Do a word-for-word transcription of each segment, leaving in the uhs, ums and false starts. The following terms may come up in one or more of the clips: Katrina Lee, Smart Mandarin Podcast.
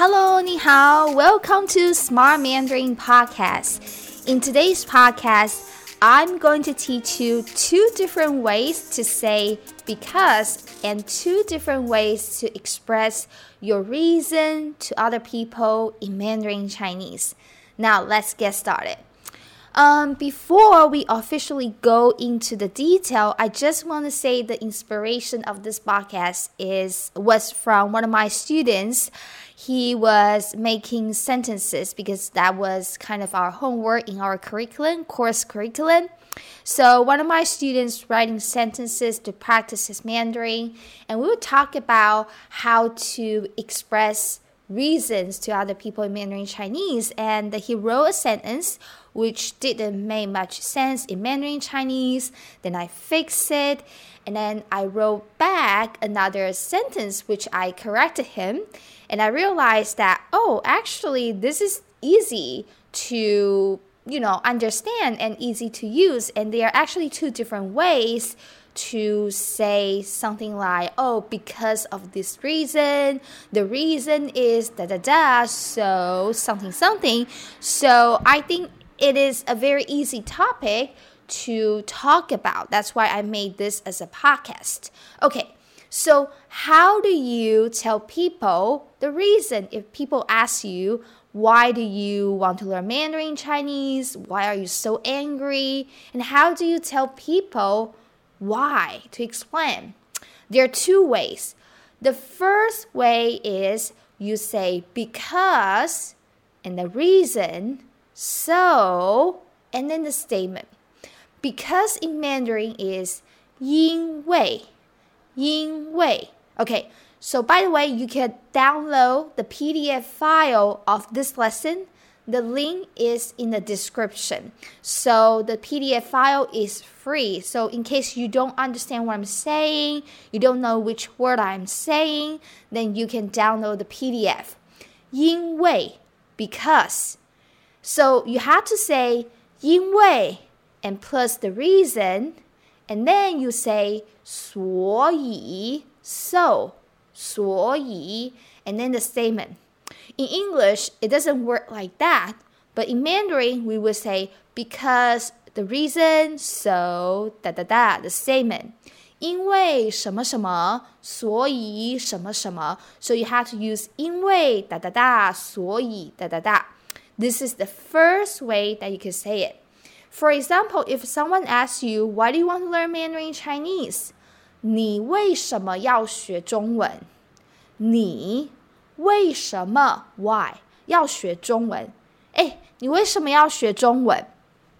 Hello, 你好 welcome to Smart Mandarin Podcast. In today's podcast, I'm going to teach you two different ways to say because and two different ways to express your reason to other people in Mandarin Chinese. Now, let's get started. Um, before we officially go into the detail, I just want to say the inspiration of this podcast is was from one of my students.He was making sentences because that was kind of our homework in our curriculum, course curriculum. So one of my students writing sentences to practice his Mandarin, and we would talk about how to express reasons to other people in Mandarin Chinese. And he wrote a sentence which didn't make much sense in Mandarin Chinese. Then I fixed it, and then I wrote back another sentence which I corrected him.And I realized that, oh, actually, this is easy to, you know, understand and easy to use. And there are actually two different ways to say something like, oh, because of this reason, the reason is da da da, so something something. So I think it is a very easy topic to talk about. That's why I made this as a podcast. Okay.So how do you tell people the reason? If people ask you, why do you want to learn Mandarin Chinese? Why are you so angry? And how do you tell people why to explain? There are two ways. The first way is you say because and the reason, so, and then the statement. Because in Mandarin is 因为因为 Okay, so by the way, you can download the P D F file of this lesson. The link is in the description. So the P D F file is free. So in case you don't understand what I'm saying, you don't know which word I'm saying, then you can download the P D F. 因为 because. So you have to say 因为 and plus the reason.And then you say 所以 so 所以 and then the statement. In English, it doesn't work like that, but in Mandarin, we would say because the reason, so da da da, the statement. 因为什么什么所以什么什么 So you have to use 因为 da da da 所以 da da da. This is the first way that you can say it.For example, if someone asks you, why do you want to learn Mandarin Chinese? 你为什么要学中文？你为什么 why 要学中文？哎，你为什么要学中文？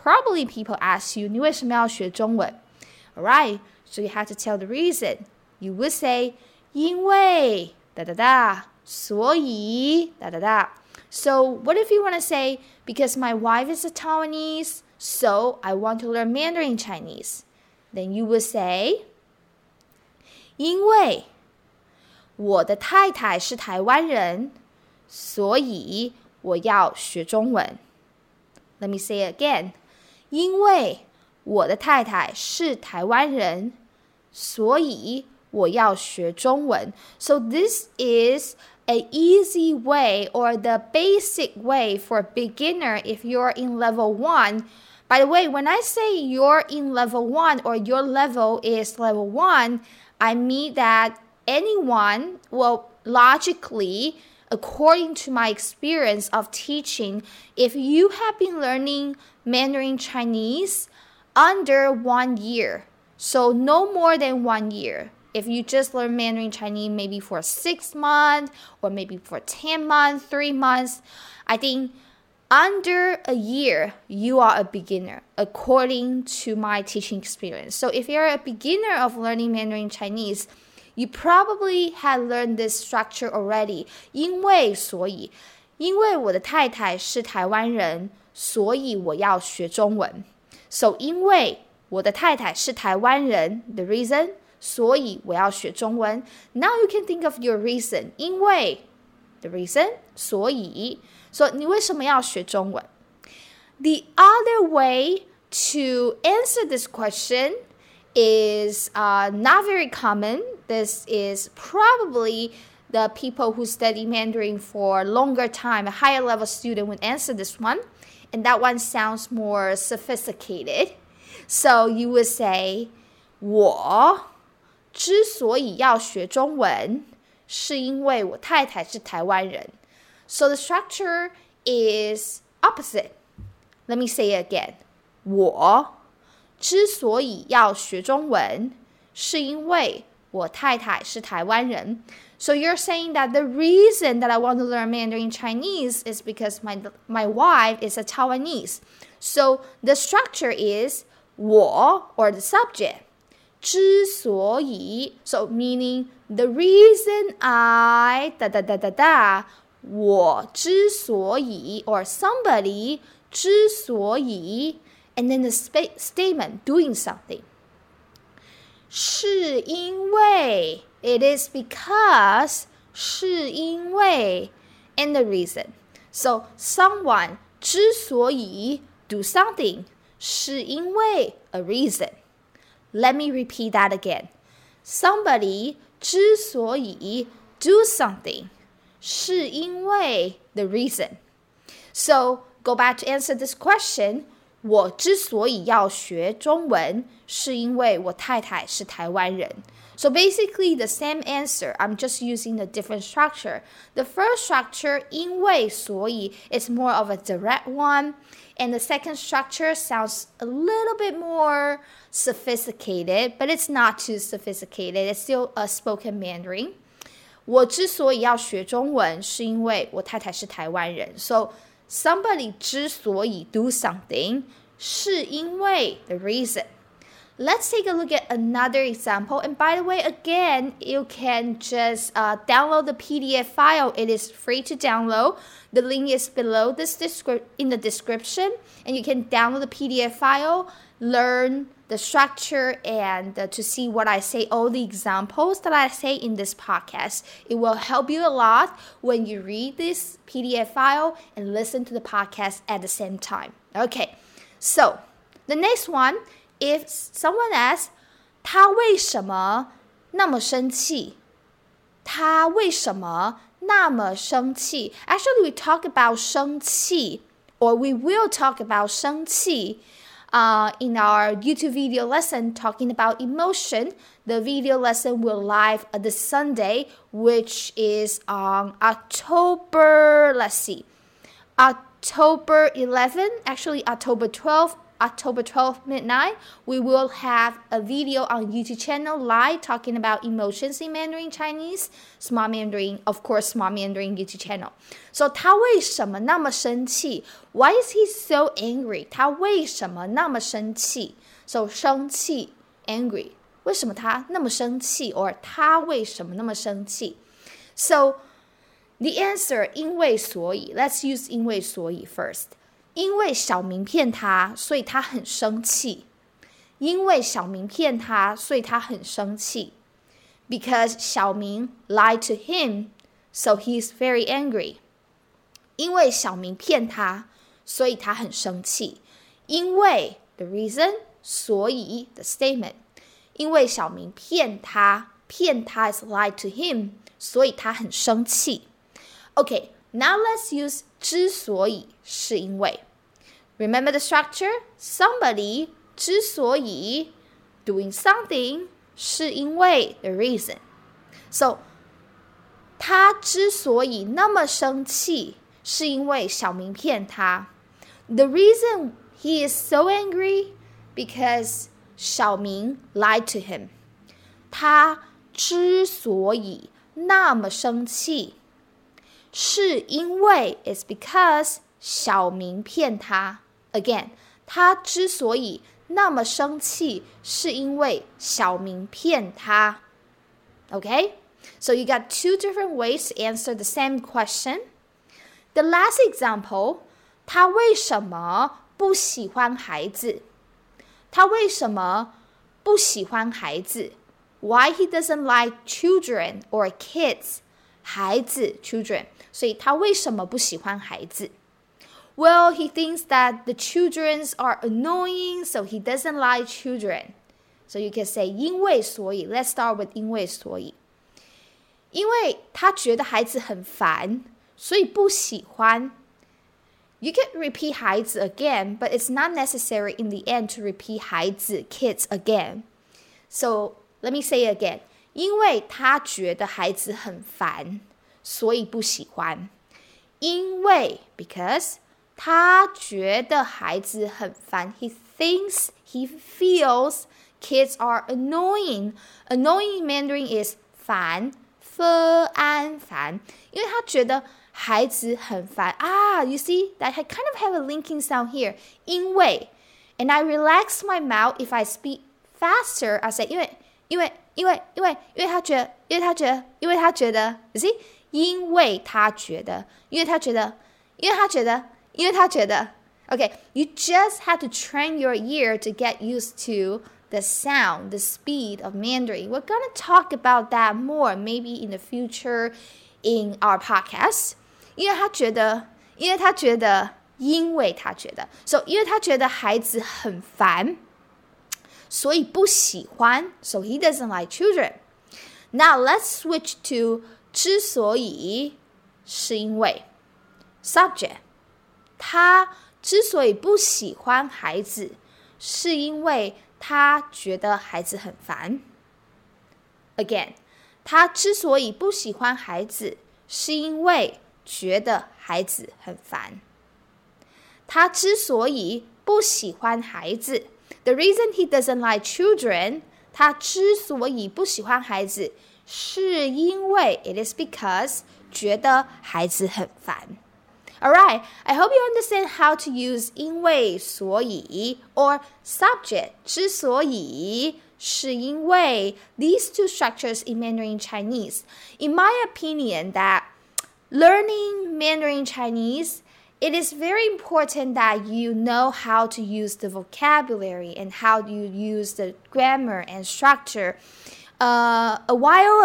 Probably people ask you, 你为什么要学中文？ All right, so you have to tell the reason. You would say, 因为 da da da, 所以 da da da. So what if you want to say, because my wife is a Taiwanese,So, I want to learn Mandarin Chinese. Then you will say, 因为我的太太是台湾人，所以我要学中文。Let me say it again. 因为我的太太是台湾人，所以我要学中文。So, this is...An easy way or the basic way for a beginner if you're in level one. By the way, when I say you're in level one or your level is level one, I mean that anyone, well, logically, according to my experience of teaching, if you have been learning Mandarin Chinese under one year, so no more than one year.If you just learn Mandarin Chinese maybe for six months or maybe for ten months, three months, I think under a year, you are a beginner according to my teaching experience. So if you're a beginner of learning Mandarin Chinese, you probably have learned this structure already. 因为所以，因为我的太太是台湾人，所以我要学中文。So 因为我的太太是台湾人 the reason...所以我要学中文 Now you can think of your reason 因为 the reason 所以 So 你为什么要学中文 The other way to answer this question is、uh, not very common This is probably the people who study Mandarin for a longer time, a higher level student would answer this one. And that one sounds more sophisticated. So you would say, 我之所以要学中文是因为我太太是台湾人。So the structure is opposite. Let me say it again. 我之所以要学中文是因为我太太是台湾人。So you're saying that the reason that I want to learn Mandarin Chinese is because my, my wife is a Taiwanese. So the structure is 我 or the subject. 之所以 so meaning the reason I da da da da da 我之所以 or somebody 之所以 and then the sp- statement doing something. 是因为 it is because 是因为 and the reason. So someone 之所以 do something 是因为 a reason.Let me repeat that again. Somebody 之所以 do something 是因为 the reason. So, go back to answer this question. 我之所以要学中文是因为我太太是台湾人。So basically the same answer. I'm just using a different structure. The first structure, 因为所以 is more of a direct one. And the second structure sounds a little bit more sophisticated, but it's not too sophisticated. It's still a spoken Mandarin. 我之所以要学中文是因为我太太是台湾人。So somebody 之所以 do something 是因为 the reason.Let's take a look at another example. And by the way, again, you can just uh, download the P D F file. It is free to download. The link is below this descri- in the description. And you can download the P D F file, learn the structure, and uh, to see what I say, all the examples that I say in this podcast. It will help you a lot when you read this P D F file and listen to the podcast at the same time. Okay, so the next one.If someone asks, 他为什么那么生气？他为什么那么生气？ Actually, we talk about 生气 or we will talk about 生气、uh, in our YouTube video lesson talking about emotion. The video lesson will live this Sunday, which is on October, let's see, October eleventh, actually October twelfth.October twelfth, midnight, we will have a video on YouTube channel live talking about emotions in Mandarin Chinese, Smart Mandarin, of course, Smart Mandarin YouTube channel. So, 他为什么那么生气? Why is he so angry? 他为什么那么生气? So, 生气 angry. 为什么他那么生气? Or 他为什么那么生气? So, the answer, 因为所以. Let's use 因为所以 first.因为小明骗他，所以他很生气。因为小明骗他，所以他很生气。Because 小明 lied to him, so he's very angry. 因为小明骗他，所以他很生气。因为 the reason, 所以 the statement. 因为小明骗他，骗他 is lied to him, 所以他很生气。Okay, now let's use之所以是因为 Remember the structure? Somebody 之所以 doing something 是因为 the reason. So 他之所以那么生气是因为小明骗他 The reason he is so angry because 小明 lied to him. 他之所以那么生气是因为 is because 小明骗他 Again, 他之所以那么生气是因为小明骗他 Okay? So you got two different ways to answer the same question. The last example, 他为什么不喜欢孩子？他为什么不喜欢孩子？ Why he doesn't like children or kids?孩子 children 所以他为什么不喜欢孩子 Well, he thinks that the children are annoying, so he doesn't like children. So you can say 因为所以 Let's start with 因为所以因为他觉得孩子很烦，所以不喜欢。You can repeat 孩子 again, but it's not necessary in the end to repeat 孩子 kids again. So let me say it again. 因为他觉得孩子很烦，所以不喜欢。因为 because 他觉得孩子很烦 he thinks, he feels kids are annoying. Annoying in Mandarin is 烦非安烦，因为他觉得孩子很烦啊。You see that I kind of have a linking sound here. 因为 and I relax my mouth if I speak faster. I say 因为因为因为因为因为他觉得因为他觉得因为他觉得 You see 因为他觉得因为他觉得因为他觉得因为他觉得 Okay, you just have to train your ear to get used to.The sound, the speed of Mandarin. We're going to talk about that more maybe in the future in our podcast. 因为他觉得，因为他觉得，因为他觉得。So, 因为他觉得孩子很烦，所以不喜欢。So, he doesn't like children. Now, let's switch to 之所以是因为 subject. 他之所以不喜欢孩子是因为他觉得孩子很烦。Again, 他之所以不喜欢孩子是因为觉得孩子很烦。他之所以不喜欢孩子 The reason he doesn't like children, 他之所以不喜欢孩子是因为 It is because 觉得孩子很烦。Alright, I hope you understand how to use 因为所以 or subject 之所以是因为 these two structures in Mandarin Chinese. In my opinion that learning Mandarin Chinese, it is very important that you know how to use the vocabulary and how you use the grammar and structure. Uh, a while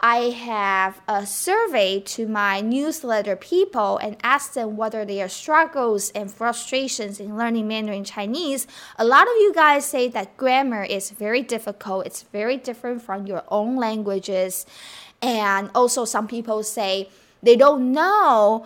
ago,I have a survey to my newsletter people and asked them what are their struggles and frustrations in learning Mandarin Chinese. A lot of you guys say that grammar is very difficult. It's very different from your own languages. And also some people say they don't know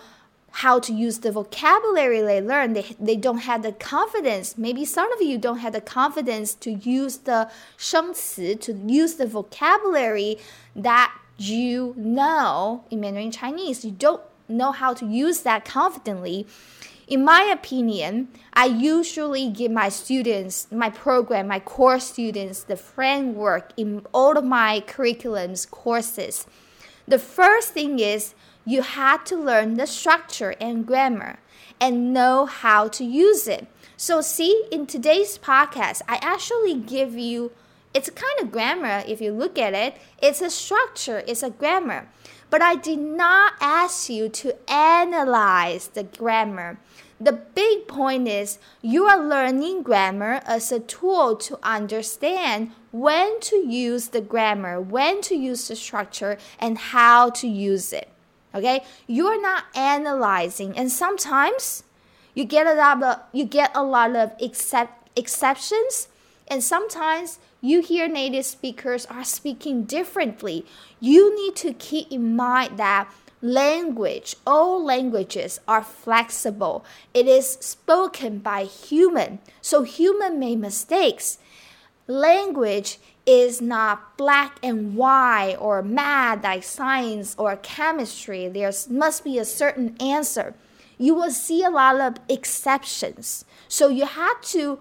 how to use the vocabulary they learn. They, they don't have the confidence. Maybe some of you don't have the confidence to use the 生词, to use the vocabulary that you know in Mandarin Chinese. You don't know how to use that confidently. In my opinion, I usually give my students, my program, my course students, the framework in all of my curriculums courses. The first thing is you had to learn the structure and grammar and know how to use it. So see, in today's podcast, I actually give you, it's a kind of grammar if you look at it. It's a structure, it's a grammar. But I did not ask you to analyze the grammar. The big point is you are learning grammar as a tool to understand when to use the grammar, when to use the structure, and how to use it.Okay, you are not analyzing, and sometimes you get a lot of, you get a lot of except, exceptions, and sometimes you hear native speakers are speaking differently. You need to keep in mind that language, all languages are flexible. It is spoken by human, so human make mistakes. Language is not black and white or math like science or chemistry. There must be a certain answer. You will see a lot of exceptions. So you have to,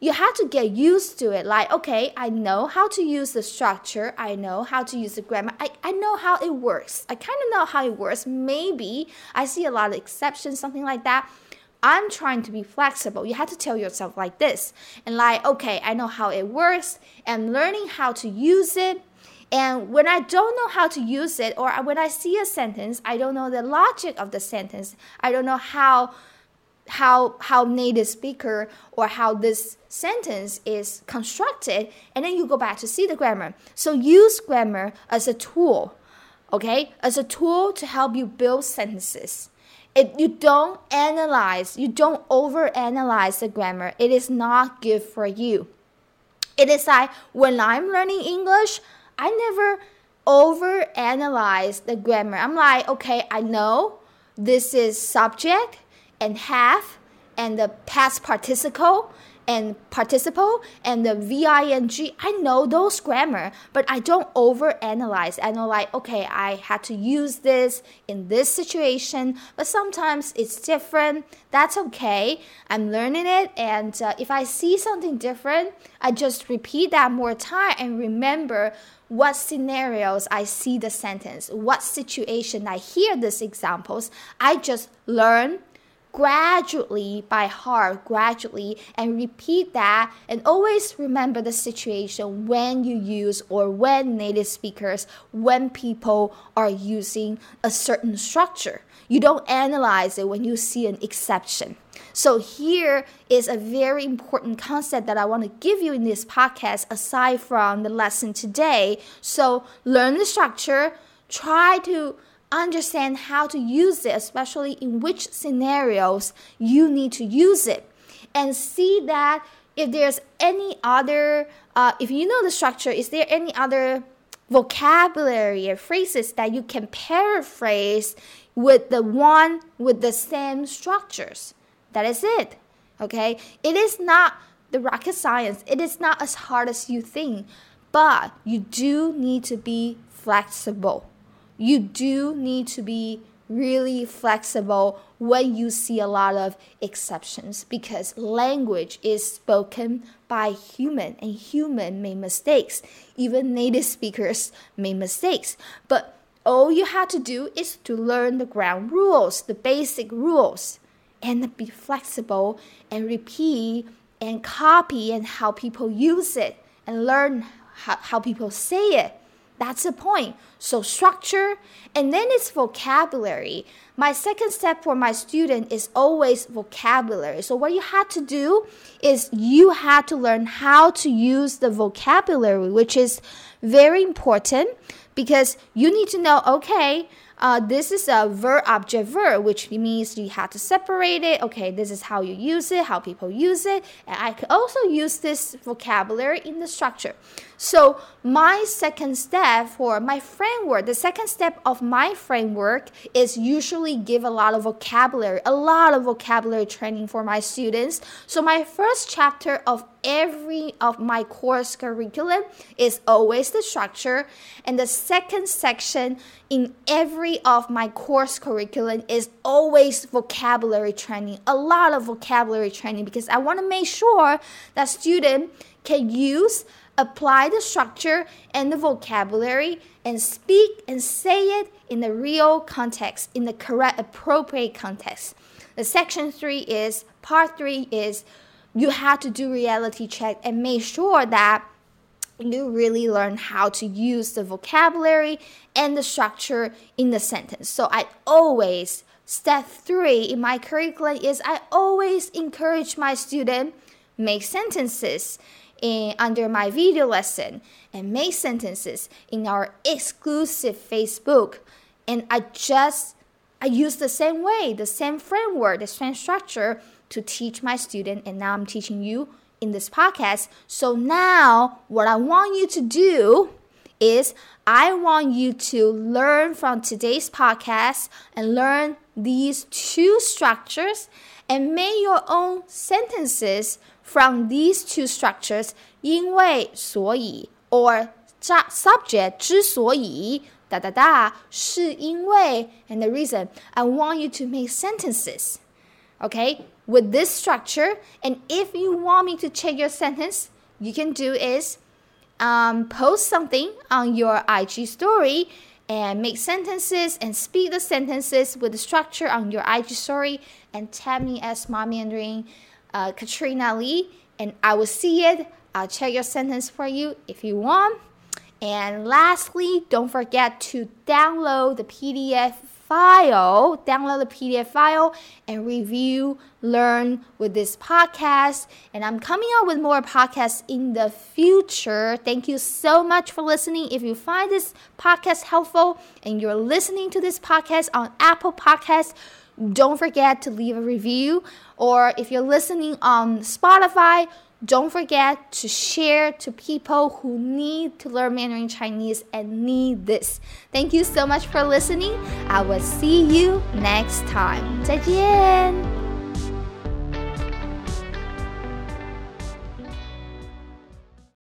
you have to get used to it. Like, okay, I know how to use the structure. I know how to use the grammar. I, I know how it works. I kind of know how it works. Maybe I see a lot of exceptions, something like that.I'm trying to be flexible. You have to tell yourself like this. And like, okay, I know how it works. I'm learning how to use it. And when I don't know how to use it, or when I see a sentence, I don't know the logic of the sentence. I don't know how, how, how native speaker or how this sentence is constructed. And then you go back to see the grammar. So use grammar as a tool, okay? As a tool to help you build sentences.It, you don't analyze, you don't overanalyze the grammar. It is not good for you. It is like when I'm learning English, I never overanalyze the grammar. I'm like, okay, I know this is subject and have and the past participle and participle and the V I N G. I know those grammar, but I don't overanalyze. I know like, okay, I had to use this in this situation, but sometimes it's different. That's okay. I'm learning it, and uh, if I see something different, I just repeat that more time and remember what scenarios I see the sentence, what situation I hear these examples. I just learn gradually by heart, gradually, and repeat that, and always remember the situation when you use or when native speakers, when people are using a certain structure. You don't analyze it when you see an exception. So here is a very important concept that I want to give you in this podcast aside from the lesson today. So learn the structure, try to understand how to use it, especially in which scenarios you need to use it, and see that if there's any other, uh, if you know the structure, is there any other vocabulary or phrases that you can paraphrase with the one with the same structures? That is it, okay? It is not the rocket science. It is not as hard as you think, but you do need to be flexible. You do need to be really flexible when you see a lot of exceptions, because language is spoken by human, and human make mistakes. Even native speakers make mistakes. But all you have to do is to learn the ground rules, the basic rules, and be flexible and repeat and copy and how people use it and learn how, how people say it. That's the point. So structure, and then it's vocabulary. My second step for my student is always vocabulary. So what you had to do is you had to learn how to use the vocabulary, which is very important because you need to know, okay, uh, this is a verb, object, verb, which means you have to separate it. Okay, this is how you use it, how people use it. And I could also use this vocabulary in the structure. So my second step for my framework, the second step of my framework is usually give a lot of vocabulary, a lot of vocabulary training for my students. So my first chapter of every of my course curriculum is always the structure. And the second section in every of my course curriculum is always vocabulary training, a lot of vocabulary training, because I want to make sure that student can use, apply the structure and the vocabulary and speak and say it in the real context, in the correct, appropriate context. The section three is, part three is, you have to do reality check and make sure that you really learn how to use the vocabulary and the structure in the sentence. So I always, step three in my curriculum is I always encourage my student make sentences In, under my video lesson and make sentences in our exclusive Facebook. And I just, I use the same way, the same framework, the same structure to teach my student. And now I'm teaching you in this podcast. So now what I want you to do is I want you to learn from today's podcast and learn these two structures and make your own sentences from these two structures, 因为所以 or subject 之所以 da da da 是因为 and the reason. I want you to make sentences, okay, with this structure. And if you want me to check your sentence, you can do is um, post something on your I G story and make sentences and speak the sentences with the structure on your I G story and tag me as Smart Mandarin Uh, Katrina Lee, and I will see it. I'll check your sentence for you if you want. And lastly, don't forget to download the P D F file, download the P D F file and review, learn with this podcast. And I'm coming out with more podcasts in the future. Thank you so much for listening. If you find this podcast helpful and you're listening to this podcast on Apple Podcasts, don't forget to leave a review, or if you're listening on Spotify, Don't forget to share to people who need to learn Mandarin Chinese and need this. Thank you so much for listening. I will see you next time. 再见!